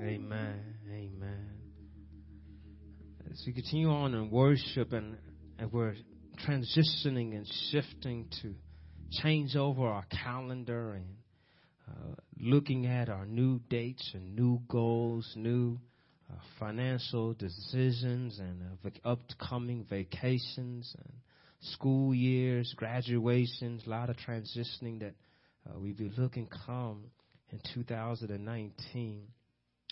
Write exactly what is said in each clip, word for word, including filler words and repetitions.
Amen. Amen. As we continue on in worship and, and we're transitioning and shifting to change over our calendar and uh, looking at our new dates and new goals, new uh, financial decisions and uh, vac- upcoming vacations and school years, graduations, a lot of transitioning that uh, we'll be looking come in two thousand nineteen.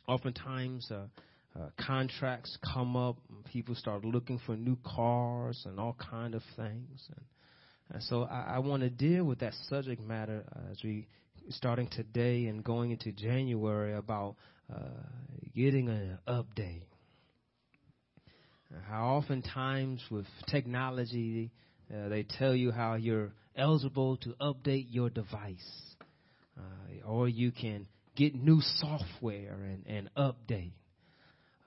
Oftentimes, uh, uh, contracts come up and people start looking for new cars and all kind of things. And, and so I, I want to deal with that subject matter uh, as we starting today and going into January about uh, getting an update. How oftentimes with technology, uh, they tell you how you're eligible to update your device, uh, or you can get new software and, and update.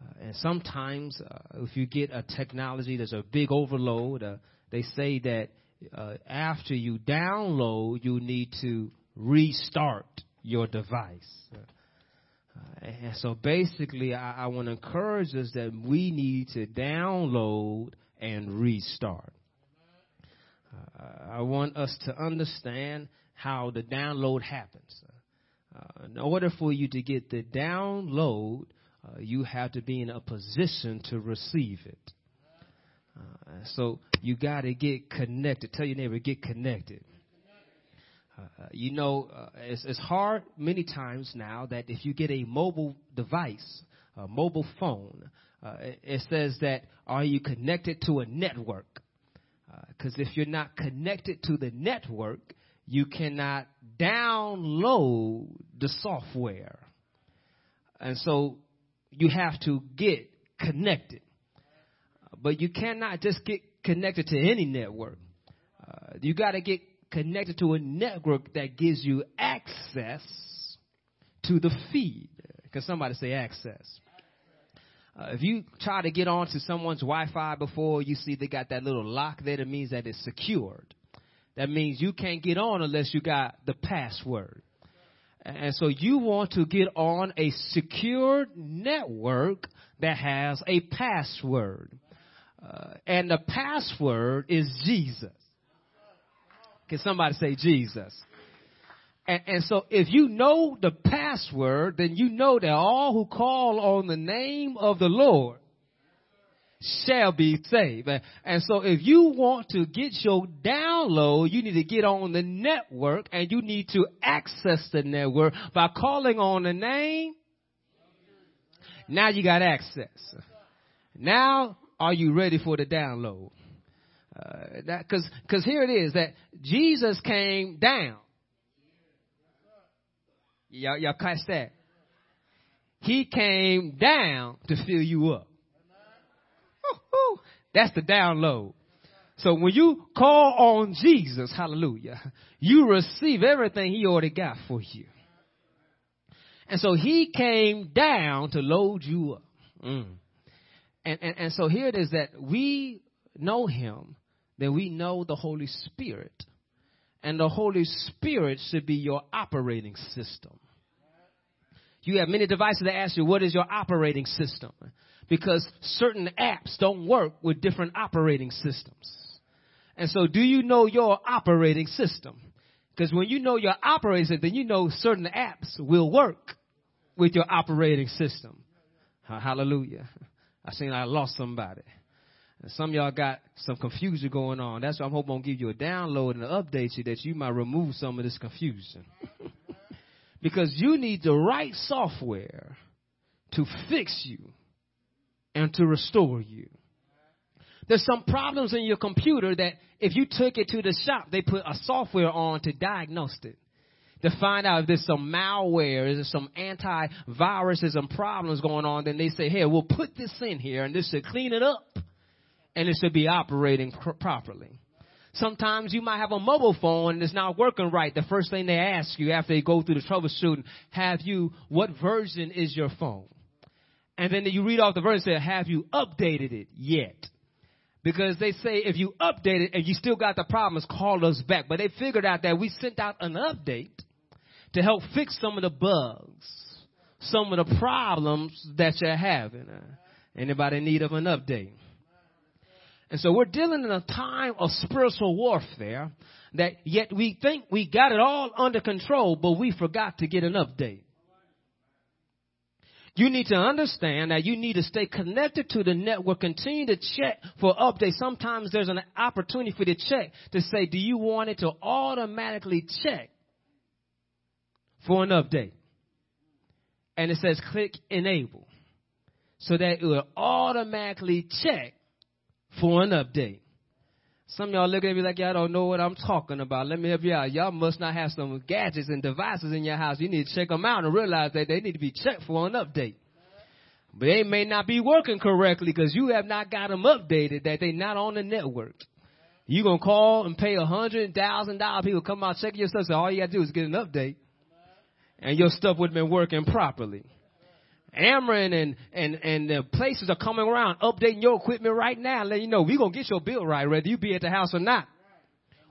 Uh, and sometimes uh, if you get a technology that's a big overload, uh, they say that uh, after you download, you need to restart your device. Uh, Uh, and so basically, I, I want to encourage us that we need to download and restart. Uh, I want us to understand how the download happens. Uh, in order for you to get the download, uh, you have to be in a position to receive it. Uh, so you got to get connected. Tell your neighbor, get connected. Uh, you know, uh, it's, it's hard many times now that if you get a mobile device, a mobile phone, uh, it, it says that are you connected to a network? Because uh, if you're not connected to the network, you cannot download the software. And so you have to get connected. But you cannot just get connected to any network. Uh, you got to get connected to a network that gives you access to the feed. Can somebody say access? Uh, if you try to get onto someone's Wi-Fi before, you see they got that little lock there that means that it's secured. That means you can't get on unless you got the password. And so you want to get on a secured network that has a password. Uh, and the password is Jesus. Can somebody say Jesus? And, and so if you know the password, then you know that all who call on the name of the Lord shall be saved. And so if you want to get your download, you need to get on the network and you need to access the network by calling on the name. Now you got access. Now are you ready for the download? Uh, that because because here it is that Jesus came down. Y'all, y'all catch that? He came down to fill you up. Woo-hoo. That's the download. So when you call on Jesus, hallelujah, you receive everything he already got for you. And so he came down to load you up. Mm. And, and, and so here it is that we know him. Then we know the Holy Spirit. And the Holy Spirit should be your operating system. You have many devices that ask you, what is your operating system? Because certain apps don't work with different operating systems. And so do you know your operating system? Because when you know your operating system, then you know certain apps will work with your operating system. Hallelujah. I seen I lost somebody. Some of y'all got some confusion going on. That's why I'm hoping I'm going to give you a download and an update you that you might remove some of this confusion. Because you need the right software to fix you and to restore you. There's some problems in your computer that if you took it to the shop, they put a software on to diagnose it, to find out if there's some malware, is there some antiviruses and problems going on. Then they say, hey, we'll put this in here and this should clean it up. And it should be operating pr- properly. Sometimes you might have a mobile phone and it's not working right. The first thing they ask you after they go through the troubleshooting, have you, what version is your phone? And then you read off the version and say, have you updated it yet? Because they say if you update it and you still got the problems, call us back. But they figured out that we sent out an update to help fix some of the bugs, some of the problems that you're having. Anybody need of an update? And so we're dealing in a time of spiritual warfare that yet we think we got it all under control, but we forgot to get an update. You need to understand that you need to stay connected to the network, continue to check for updates. Sometimes there's an opportunity for you to check to say, do you want it to automatically check for an update? And it says click enable so that it will automatically check for an update. Some of y'all look at me like y'all don't know what I'm talking about. Let me help you out. Y'all must not have some gadgets and devices in your house. You need to check them out and realize that they need to be checked for an update. But they may not be working correctly because you have not got them updated, that they're not on the network. You're going to call and pay one hundred thousand dollars. People come out, check your stuff. So all you got to do is get an update. And your stuff would have been working properly. Ameren and, and, and the places are coming around updating your equipment right now, letting you know we're going to get your bill right, whether you be at the house or not.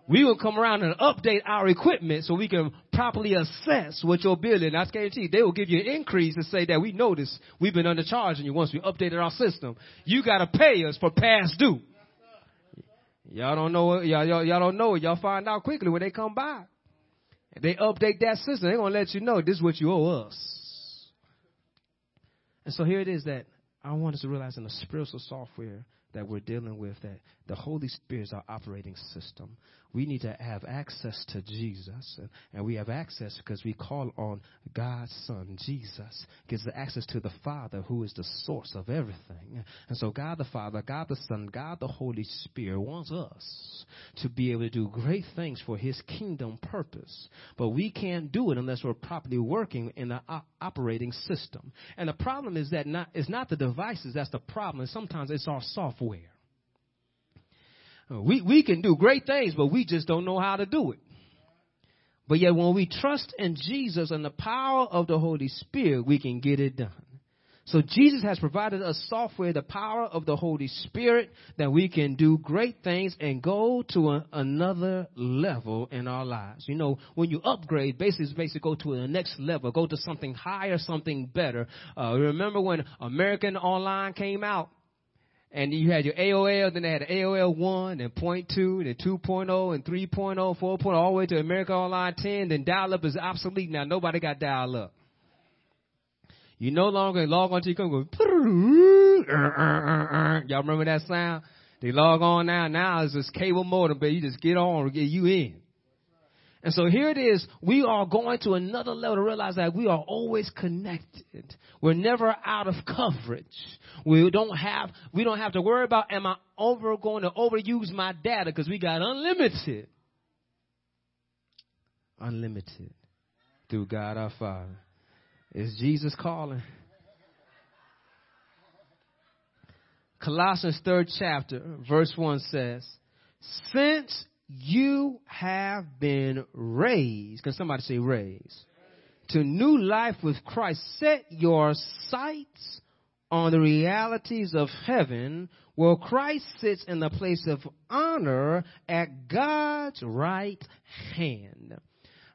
We will come around and update our equipment so we can properly assess what your bill is. And I guarantee you, they will give you an increase and say that we noticed we've been undercharging you once we updated our system. You got to pay us for past due. Y'all don't know it. Y'all, y'all, y'all don't know it. Y'all find out quickly when they come by. If they update that system, they're going to let you know this is what you owe us. And so here it is that I want us to realize in the spiritual software that we're dealing with, that the Holy Spirit is our operating system. We need to have access to Jesus, and, and we have access because we call on God's Son. Jesus gives us access to the Father, who is the source of everything. And so God the Father, God the Son, God the Holy Spirit wants us to be able to do great things for his kingdom purpose. But we can't do it unless we're properly working in the op- operating system. And the problem is that not, it's not the devices that's the problem. Sometimes it's our software. We we can do great things, but we just don't know how to do it. But yet when we trust in Jesus and the power of the Holy Spirit, we can get it done. So Jesus has provided us software, the power of the Holy Spirit, that we can do great things and go to a, another level in our lives. You know, when you upgrade, basically it's basically go to the next level, go to something higher, something better. Uh, remember when American Online came out? And you had your A O L, then they had A O L one and point two, then two point oh and three point oh, four point oh, all the way to America Online ten. Then dial-up is obsolete now. Nobody got dial-up. You no longer log on to your computer. Y'all remember that sound? They log on now. Now it's this cable modem, but you just get on or get you in. And so here it is. We are going to another level to realize that we are always connected. We're never out of coverage. We don't have we don't have to worry about am I over going to overuse my data because we got unlimited. Unlimited through God our Father. Is Jesus calling? Colossians third chapter, verse one says, since you have been raised, can somebody say raised, raised, to new life with Christ. Set your sights on the realities of heaven, where Christ sits in the place of honor at God's right hand.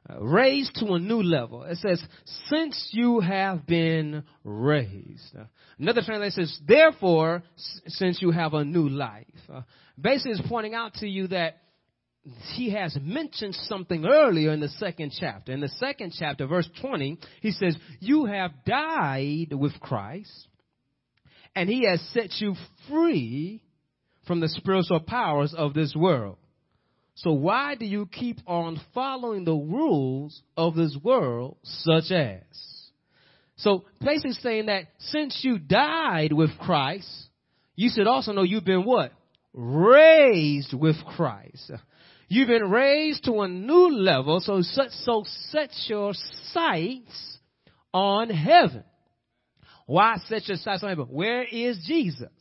Uh, raised to a new level. It says, since you have been raised. Uh, another translation says, therefore, s- since you have a new life. Uh, basically, it's pointing out to you that he has mentioned something earlier in the second chapter. In the second chapter, verse twenty, he says, you have died with Christ, and he has set you free from the spiritual powers of this world. So why do you keep on following the rules of this world, such as? So basically saying that since you died with Christ, you should also know you've been what? Raised with Christ. You've been raised to a new level, so set, so set your sights on heaven. Why set your sights on heaven? Where is Jesus?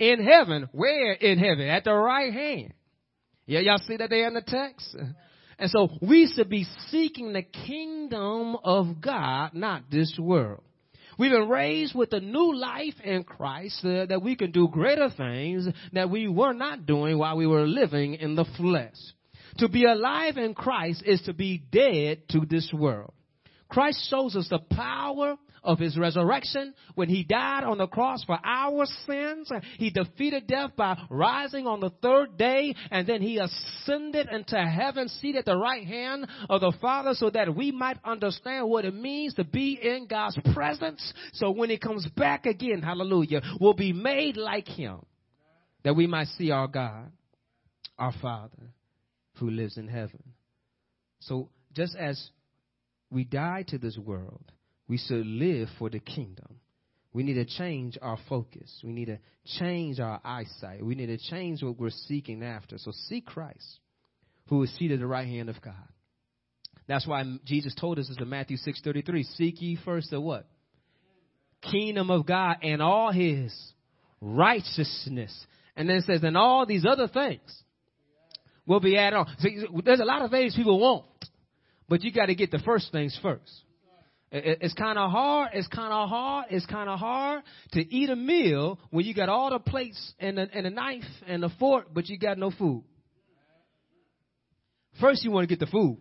In heaven. Where in heaven? At the right hand. Yeah, y'all see that there in the text? And so we should be seeking the kingdom of God, not this world. We've been raised with a new life in Christ uh, that we can do greater things that we were not doing while we were living in the flesh. To be alive in Christ is to be dead to this world. Christ shows us the power of his resurrection when he died on the cross for our sins. He defeated death by rising on the third day, and then he ascended into heaven, seated at the right hand of the Father, so that we might understand what it means to be in God's presence. So when he comes back again, hallelujah, we'll be made like him, that we might see our God, our Father, who lives in heaven. So just as we die to this world, we should live for the kingdom. We need to change our focus. We need to change our eyesight. We need to change what we're seeking after. So seek Christ, who is seated at the right hand of God. That's why Jesus told us this in Matthew six thirty-three. Seek ye first the what? Kingdom of God and all his righteousness. And then it says, and all these other things will be added on. See, there's a lot of things people want, but you got to get the first things first. It's kind of hard. It's kind of hard. It's kind of hard to eat a meal when you got all the plates and a, and a knife and a fork, but you got no food. First, you want to get the food.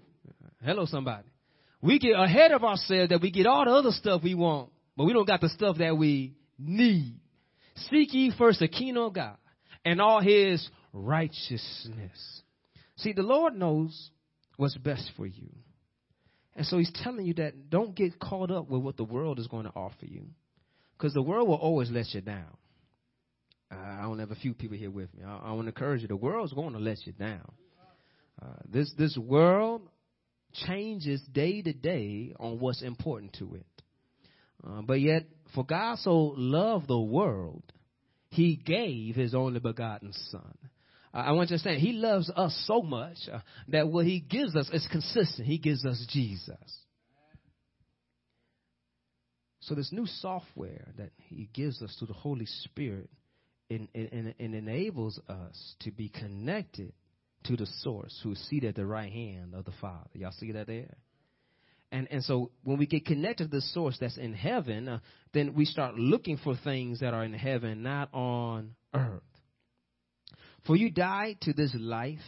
Hello, somebody. We get ahead of ourselves that we get all the other stuff we want, but we don't got the stuff that we need. Seek ye first the kingdom of God and all his righteousness. See, the Lord knows what's best for you. And so he's telling you that don't get caught up with what the world is going to offer you, because the world will always let you down. Uh, I don't have a few people here with me. I, I want to encourage you. The world's going to let you down. Uh, this this world changes day to day on what's important to it. Uh, but yet, for God so loved the world, he gave his only begotten son. I want you to understand, he loves us so much uh, that what he gives us is consistent. He gives us Jesus. So this new software that he gives us through the Holy Spirit and enables us to be connected to the source who is seated at the right hand of the Father. Y'all see that there? And and so when we get connected to the source that's in heaven, uh, then we start looking for things that are in heaven, not on earth. For you died to this life,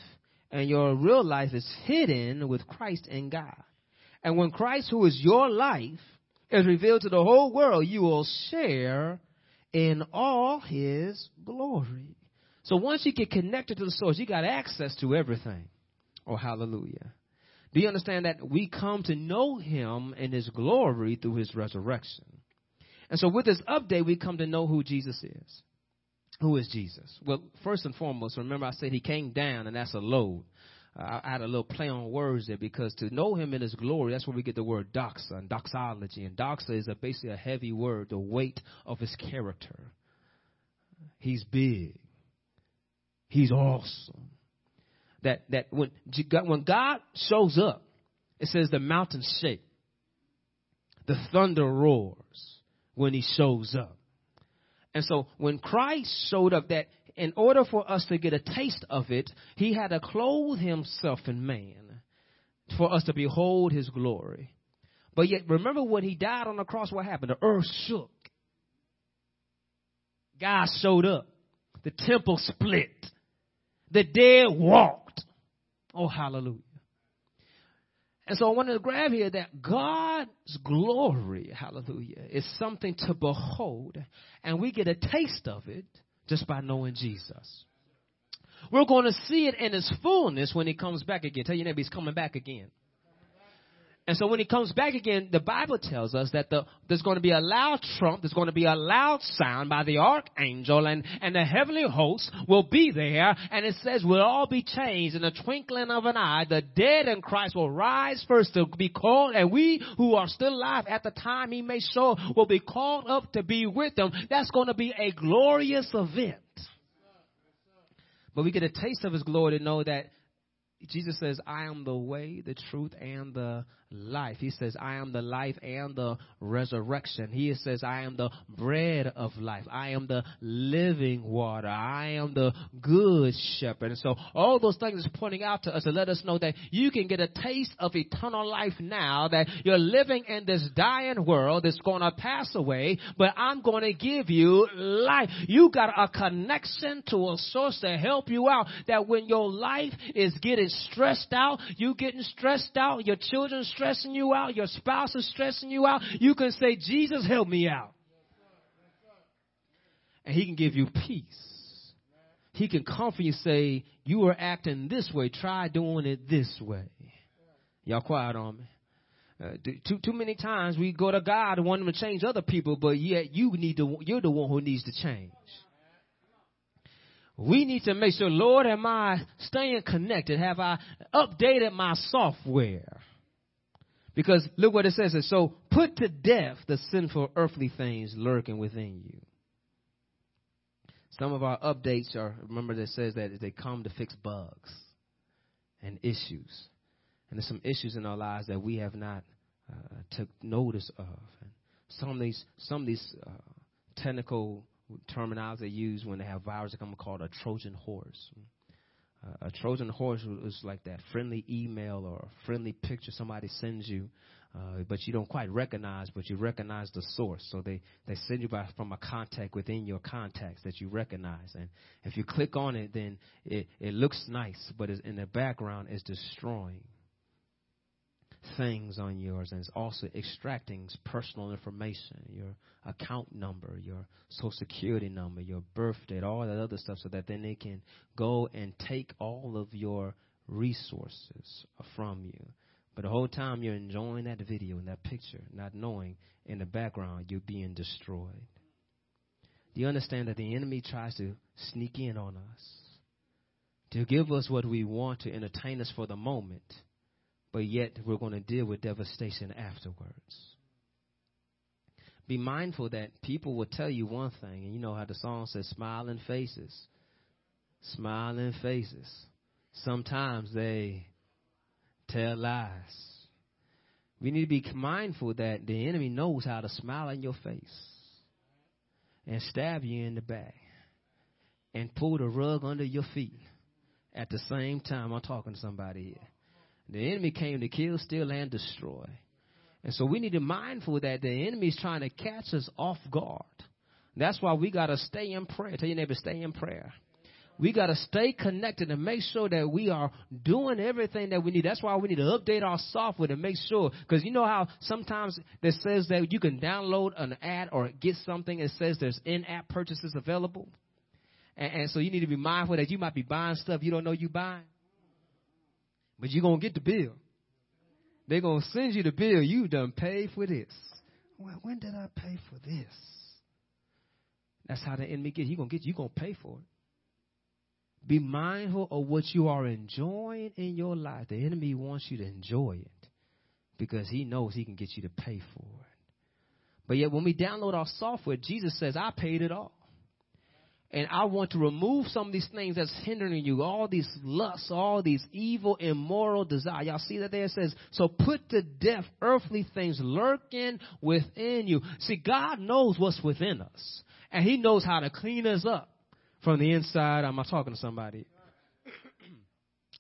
and your real life is hidden with Christ in God. And when Christ, who is your life, is revealed to the whole world, you will share in all his glory. So once you get connected to the source, you got access to everything. Oh, hallelujah. Do you understand that we come to know him in his glory through his resurrection? And so with this update, we come to know who Jesus is. Who is Jesus? Well, first and foremost, remember I said he came down, and that's a load. Uh, I had a little play on words there, because to know him in his glory, that's where we get the word doxa and doxology. And doxa is a, basically a heavy word, the weight of his character. He's big. He's awesome. That that when, when God shows up, it says the mountain shake. The thunder roars when he shows up. And so when Christ showed up, that in order for us to get a taste of it, he had to clothe himself in man for us to behold his glory. But yet, remember when he died on the cross, what happened? The earth shook. God showed up. The temple split. The dead walked. Oh, hallelujah. And so I wanted to grab here that God's glory, hallelujah, is something to behold. And we get a taste of it just by knowing Jesus. We're going to see it in its fullness when he comes back again. Tell your neighbor, he's coming back again. And so when he comes back again, the Bible tells us that the, there's going to be a loud trump, there's going to be a loud sound by the archangel, and, and the heavenly hosts will be there. And it says we'll all be changed in the twinkling of an eye. The dead in Christ will rise first to be called, and we who are still alive at the time he may show will be called up to be with him. That's going to be a glorious event. But we get a taste of his glory to know that Jesus says, I am the way, the truth, and the life. He says, I am the life and the resurrection. He says, I am the bread of life. I am the living water. I am the good shepherd. And so all those things is pointing out to us to let us know that you can get a taste of eternal life now, that you're living in this dying world that's going to pass away, but I'm going to give you life. You got a connection to a source to help you out, that when your life is getting stressed out. You getting stressed out. Your children stressing you out. Your spouse is stressing you out. You can say, Jesus, help me out. And he can give you peace. He can comfort you, say, you are acting this way. Try doing it this way. Y'all quiet on me. Uh, too too many times we go to God and want him to change other people, but yet you need to, you're the one who needs to change. We need to make sure, Lord, am I staying connected? Have I updated my software? Because look what it says. It so put to death the sinful earthly things lurking within you. Some of our updates are, remember that says that they come to fix bugs and issues. And there's some issues in our lives that we have not uh, took notice of. And some of these, some of these uh, technical terminology they use when they have viruses come called a Trojan horse. Uh, a Trojan horse is like that friendly email or a friendly picture somebody sends you, uh, but you don't quite recognize, but you recognize the source. So they, they send you by, from a contact within your contacts that you recognize. And if you click on it, then it, it looks nice, but in the background it's destroying things on yours, and it's also extracting personal information, your account number, your social security number, your birth date, all that other stuff, so that then they can go and take all of your resources from you. But the whole time you're enjoying that video and that picture, not knowing in the background you're being destroyed. Do you understand that the enemy tries to sneak in on us, to give us what we want, to entertain us for the moment? But yet we're going to deal with devastation afterwards. Be mindful that people will tell you one thing. And you know how the song says, smiling faces, smiling faces. Sometimes they tell lies. We need to be mindful that the enemy knows how to smile in your face and stab you in the back and pull the rug under your feet at the same time. I'm talking to somebody here. The enemy came to kill, steal, and destroy. And so we need to be mindful that the enemy is trying to catch us off guard. That's why we got to stay in prayer. Tell your neighbor, stay in prayer. We got to stay connected and make sure that we are doing everything that we need. That's why we need to update our software to make sure. Because you know how sometimes it says that you can download an ad or get something that says there's in-app purchases available. And, and so you need to be mindful that you might be buying stuff you don't know you're buying. But you're going to get the bill. They're going to send you the bill. You done paid for this. Well, when did I pay for this? That's how the enemy gets. He's going to get you. You're going to pay for it. Be mindful of what you are enjoying in your life. The enemy wants you to enjoy it because he knows he can get you to pay for it. But yet when we download our software, Jesus says, I paid it all. And I want to remove some of these things that's hindering you, all these lusts, all these evil, immoral desires. Y'all see that there? It says, so put to death earthly things lurking within you. See, God knows what's within us, and he knows how to clean us up from the inside. I'm not talking to somebody.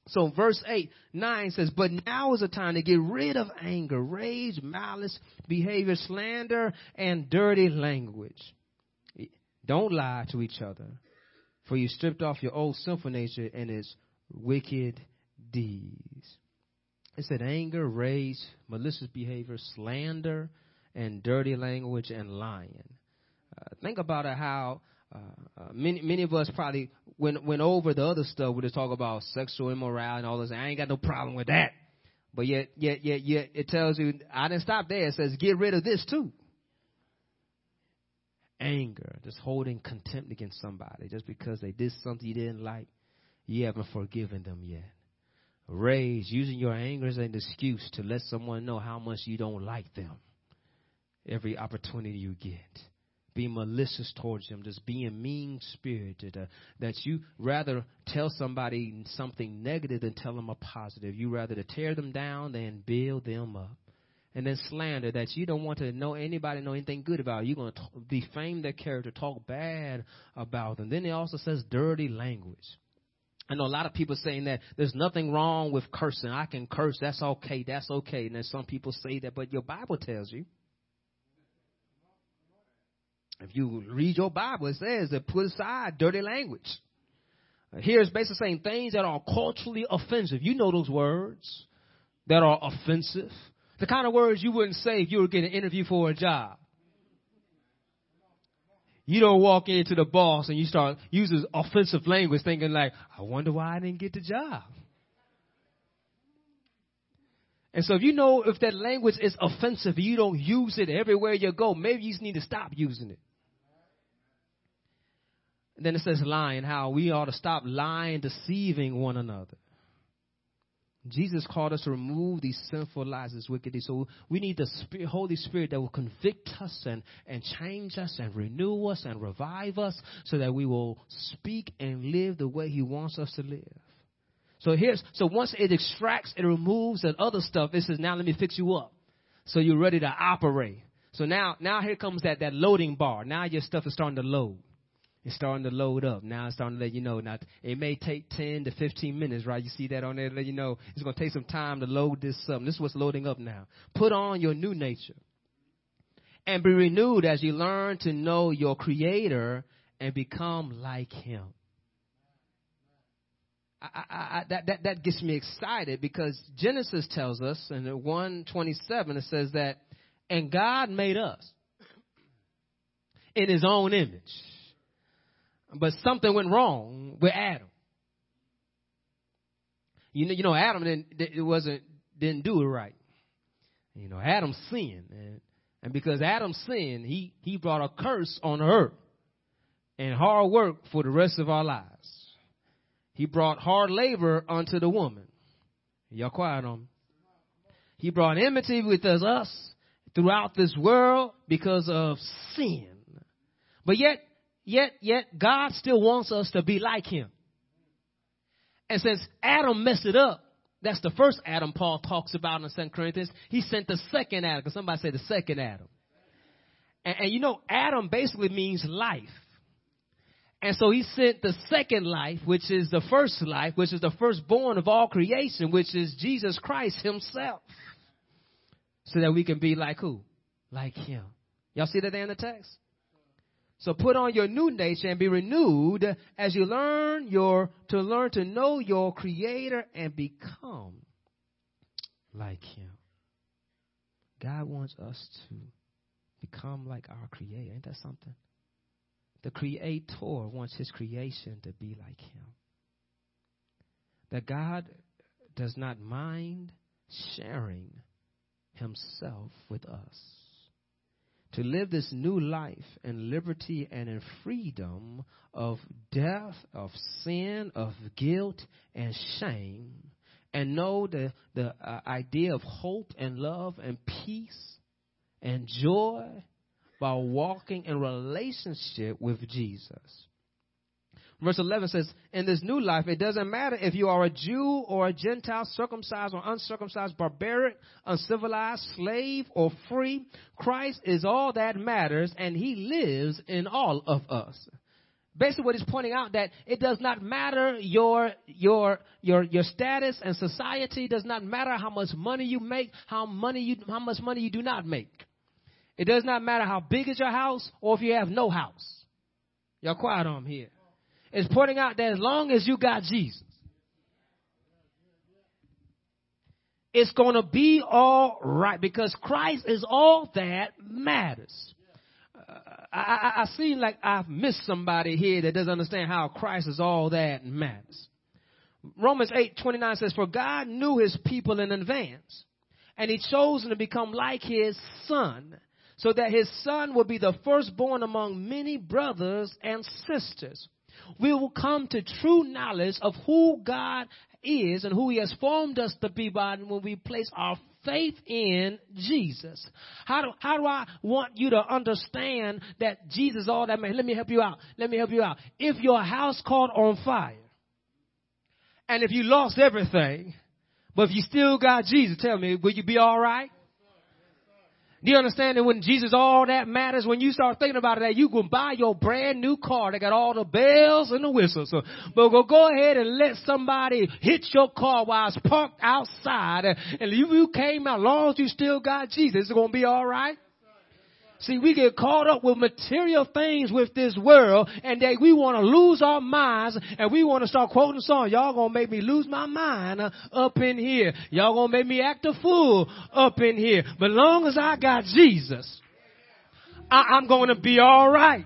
So verse eight, nine says, but now is the time to get rid of anger, rage, malice, behavior, slander, and dirty language. Don't lie to each other, for you stripped off your old sinful nature and its wicked deeds. It said anger, rage, malicious behavior, slander, and dirty language and lying. Uh, think about how uh, uh, many many of us probably went, went over the other stuff. We just talk about sexual immorality and all this. I ain't got no problem with that. But yet, yet, yet, yet it tells you, I didn't stop there. It says get rid of this too. Anger, just holding contempt against somebody just because they did something you didn't like, you haven't forgiven them yet. Rage, using your anger as an excuse to let someone know how much you don't like them every opportunity you get. Be malicious towards them, just being mean-spirited, uh, that you rather tell somebody something negative than tell them a positive. You rather to tear them down than build them up. And then slander, that you don't want to know anybody know anything good about. You're going to defame their character, talk bad about them. Then it also says dirty language. I know a lot of people saying that there's nothing wrong with cursing. I can curse. That's okay. That's okay. And then some people say that, but your Bible tells you. If you read your Bible, it says that put aside dirty language. Here is basically saying things that are culturally offensive. You know those words that are offensive. The kind of words you wouldn't say if you were getting an interview for a job. You don't walk into the boss and you start using offensive language thinking like, I wonder why I didn't get the job. And so if you know if that language is offensive, you don't use it everywhere you go, maybe you just need to stop using it. And then it says lying, how we ought to stop lying, deceiving one another. Jesus called us to remove these sinful lies, this wickedness. So we need the Spirit, Holy Spirit that will convict us and, and change us and renew us and revive us so that we will speak and live the way he wants us to live. So here's so once it extracts, it removes that other stuff, it says, now let me fix you up so you're ready to operate. So now now here comes that, that loading bar. Now your stuff is starting to load. It's starting to load up. Now it's starting to let you know. Now it may take ten to fifteen minutes, right? You see that on there to let you know it's going to take some time to load this up. This is what's loading up now. Put on your new nature and be renewed as you learn to know your Creator and become like him. I, I, I, that, that, that gets me excited because Genesis tells us in one twenty-seven, it says that, and God made us in his own image. But something went wrong with Adam. You know, you know, Adam didn't it wasn't didn't do it right. You know, Adam sinned, and, and because Adam sinned, he he brought a curse on the earth and hard work for the rest of our lives. He brought hard labor unto the woman. Y'all quiet on me. He brought enmity with us, us throughout this world because of sin. But yet. Yet, yet, God still wants us to be like him. And since Adam messed it up, that's the first Adam Paul talks about in Second Corinthians. He sent the second Adam. Because somebody said the second Adam. And, and you know, Adam basically means life. And so he sent the second life, which is the first life, which is the firstborn of all creation, which is Jesus Christ himself. So that we can be like who? Like him. Y'all see that there in the text? So put on your new nature and be renewed as you learn your to learn to know your Creator and become like him. God wants us to become like our Creator. Ain't that something? The Creator wants his creation to be like him. That God does not mind sharing himself with us. To live this new life in liberty and in freedom of death, of sin, of guilt, and shame. And know the, the uh, idea of hope and love and peace and joy by walking in relationship with Jesus. Verse eleven says, in this new life, it doesn't matter if you are a Jew or a Gentile, circumcised or uncircumcised, barbaric, uncivilized, slave or free. Christ is all that matters, and he lives in all of us. Basically what he's pointing out that it does not matter your, your, your, your status in society. It does not matter how much money you make, how money you, how much money you do not make. It does not matter how big is your house or if you have no house. Y'all quiet on me here. It's pointing out that as long as you got Jesus, it's going to be all right because Christ is all that matters. Uh, I, I, I seem like I've missed somebody here that doesn't understand how Christ is all that matters. Romans eight twenty-nine says, for God knew his people in advance, and he chose them to become like his Son, so that his Son would be the firstborn among many brothers and sisters. We will come to true knowledge of who God is and who he has formed us to be by when we place our faith in Jesus. How do, how do I want you to understand that Jesus all that man? Let me help you out. Let me help you out. If your house caught on fire and if you lost everything, but if you still got Jesus, tell me, will you be all right? Do you understand that when Jesus, all that matters, when you start thinking about it, that you can buy your brand new car that got all the bells and the whistles. So, but go, go ahead and let somebody hit your car while it's parked outside. And if you came out, as long as you still got Jesus, it's going to be all right. See, we get caught up with material things with this world, and that we want to lose our minds, and we want to start quoting songs. Y'all going to make me lose my mind up in here. Y'all going to make me act a fool up in here. But long as I got Jesus, I- I'm going to be all right.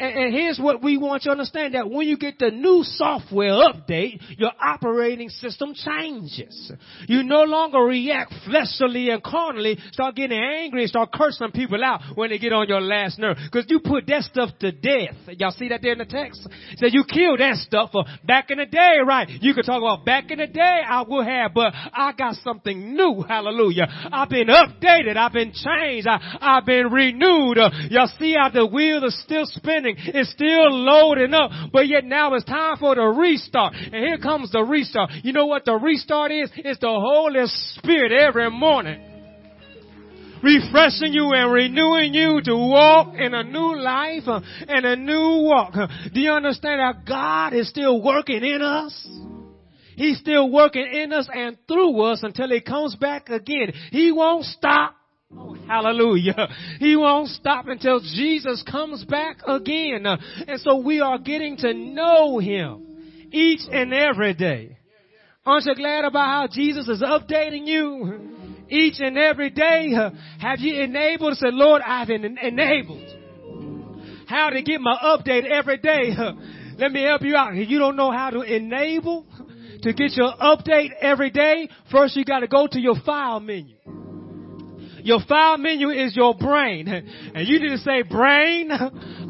And, and here's what we want you to understand, that when you get the new software update, your operating system changes. You no longer react fleshly and carnally, start getting angry and start cursing people out when they get on your last nerve. Because you put that stuff to death. Y'all see that there in the text? It says you kill that stuff for back in the day, right? You can talk about back in the day I will have, but I got something new. Hallelujah. I've been updated. I've been changed. I, I've been renewed. Uh, y'all see how the wheel is still spinning. It's still loading up, but yet now it's time for the restart. And here comes the restart. You know what the restart is? It's the Holy Spirit every morning, refreshing you and renewing you to walk in a new life and a new walk. Do you understand that God is still working in us? He's still working in us and through us until He comes back again. He won't stop. Oh, hallelujah. He won't stop until Jesus comes back again. And so we are getting to know Him each and every day. Aren't you glad about how Jesus is updating you each and every day? Have you enabled? Say, Lord, I've en- enabled how to get my update every day. Let me help you out. If you don't know how to enable to get your update every day, first you got to go to your file menu. Your file menu is your brain. And you need to say, brain,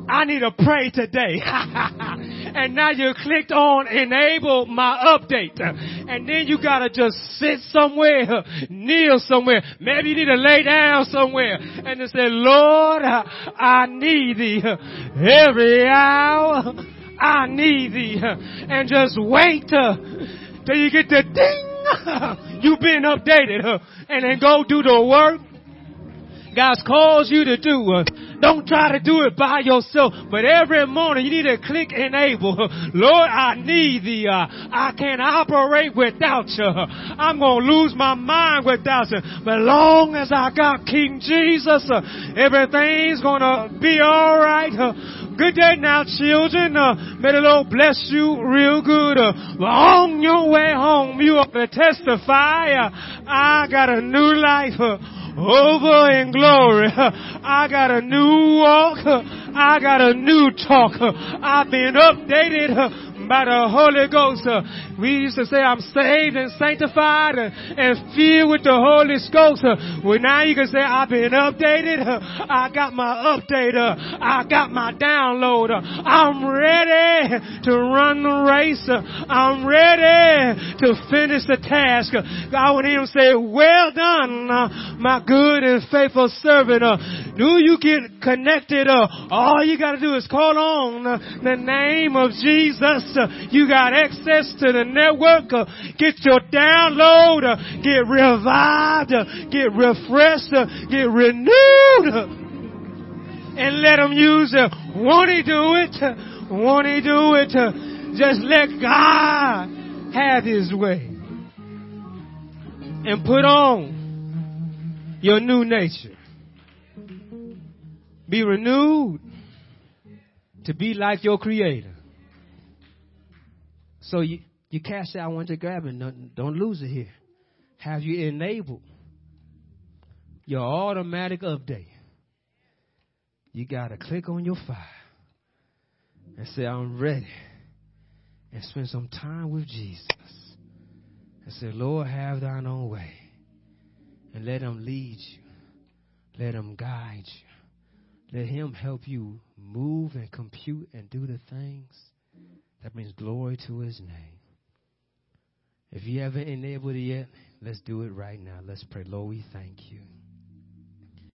I need to pray today. And now you clicked on enable my update. And then you got to just sit somewhere, kneel somewhere. Maybe you need to lay down somewhere and to say, Lord, I need Thee every hour. I need Thee. And just wait till you get the ding. You've been updated. And then go do the work God's calls you to do. Uh, don't try to do it by yourself, but every morning you need to click enable. Lord, I need Thee. Uh, I can't operate without You. I'm going to lose my mind without You. But long as I got King Jesus, uh, everything's going to be all right. Uh, good day now, children. Uh, may the Lord bless you real good. Uh, on your way home, you are going to testify. Uh, I got a new life. Uh, Over in glory. I got a new walk. I got a new talk. I've been updated by the Holy Ghost. Uh, we used to say, I'm saved and sanctified uh, and filled with the Holy Ghost. Uh, well, now you can say, I've been updated. Uh, I got my update. Uh, I got my download. Uh, I'm ready to run the race. Uh, I'm ready to finish the task. Uh, I would even say, well done, uh, my good and faithful servant. Uh, do you get connected? Uh, all you got to do is call on uh, the name of Jesus. You got access to the network. Get your download. Get revived. Get refreshed. Get renewed. And let Him use it. Won't He do it? Won't He do it? Just let God have His way. And put on your new nature. Be renewed to be like your Creator. So you, you cash out once you're grabbing. Don't, don't lose it here. Have you enabled your automatic update? You got to click on your file and say, I'm ready. And spend some time with Jesus. And say, Lord, have Thine own way. And let Him lead you. Let Him guide you. Let Him help you move and compute and do the things that brings glory to His name. If you haven't enabled it yet, let's do it right now. Let's pray. Lord, we thank You.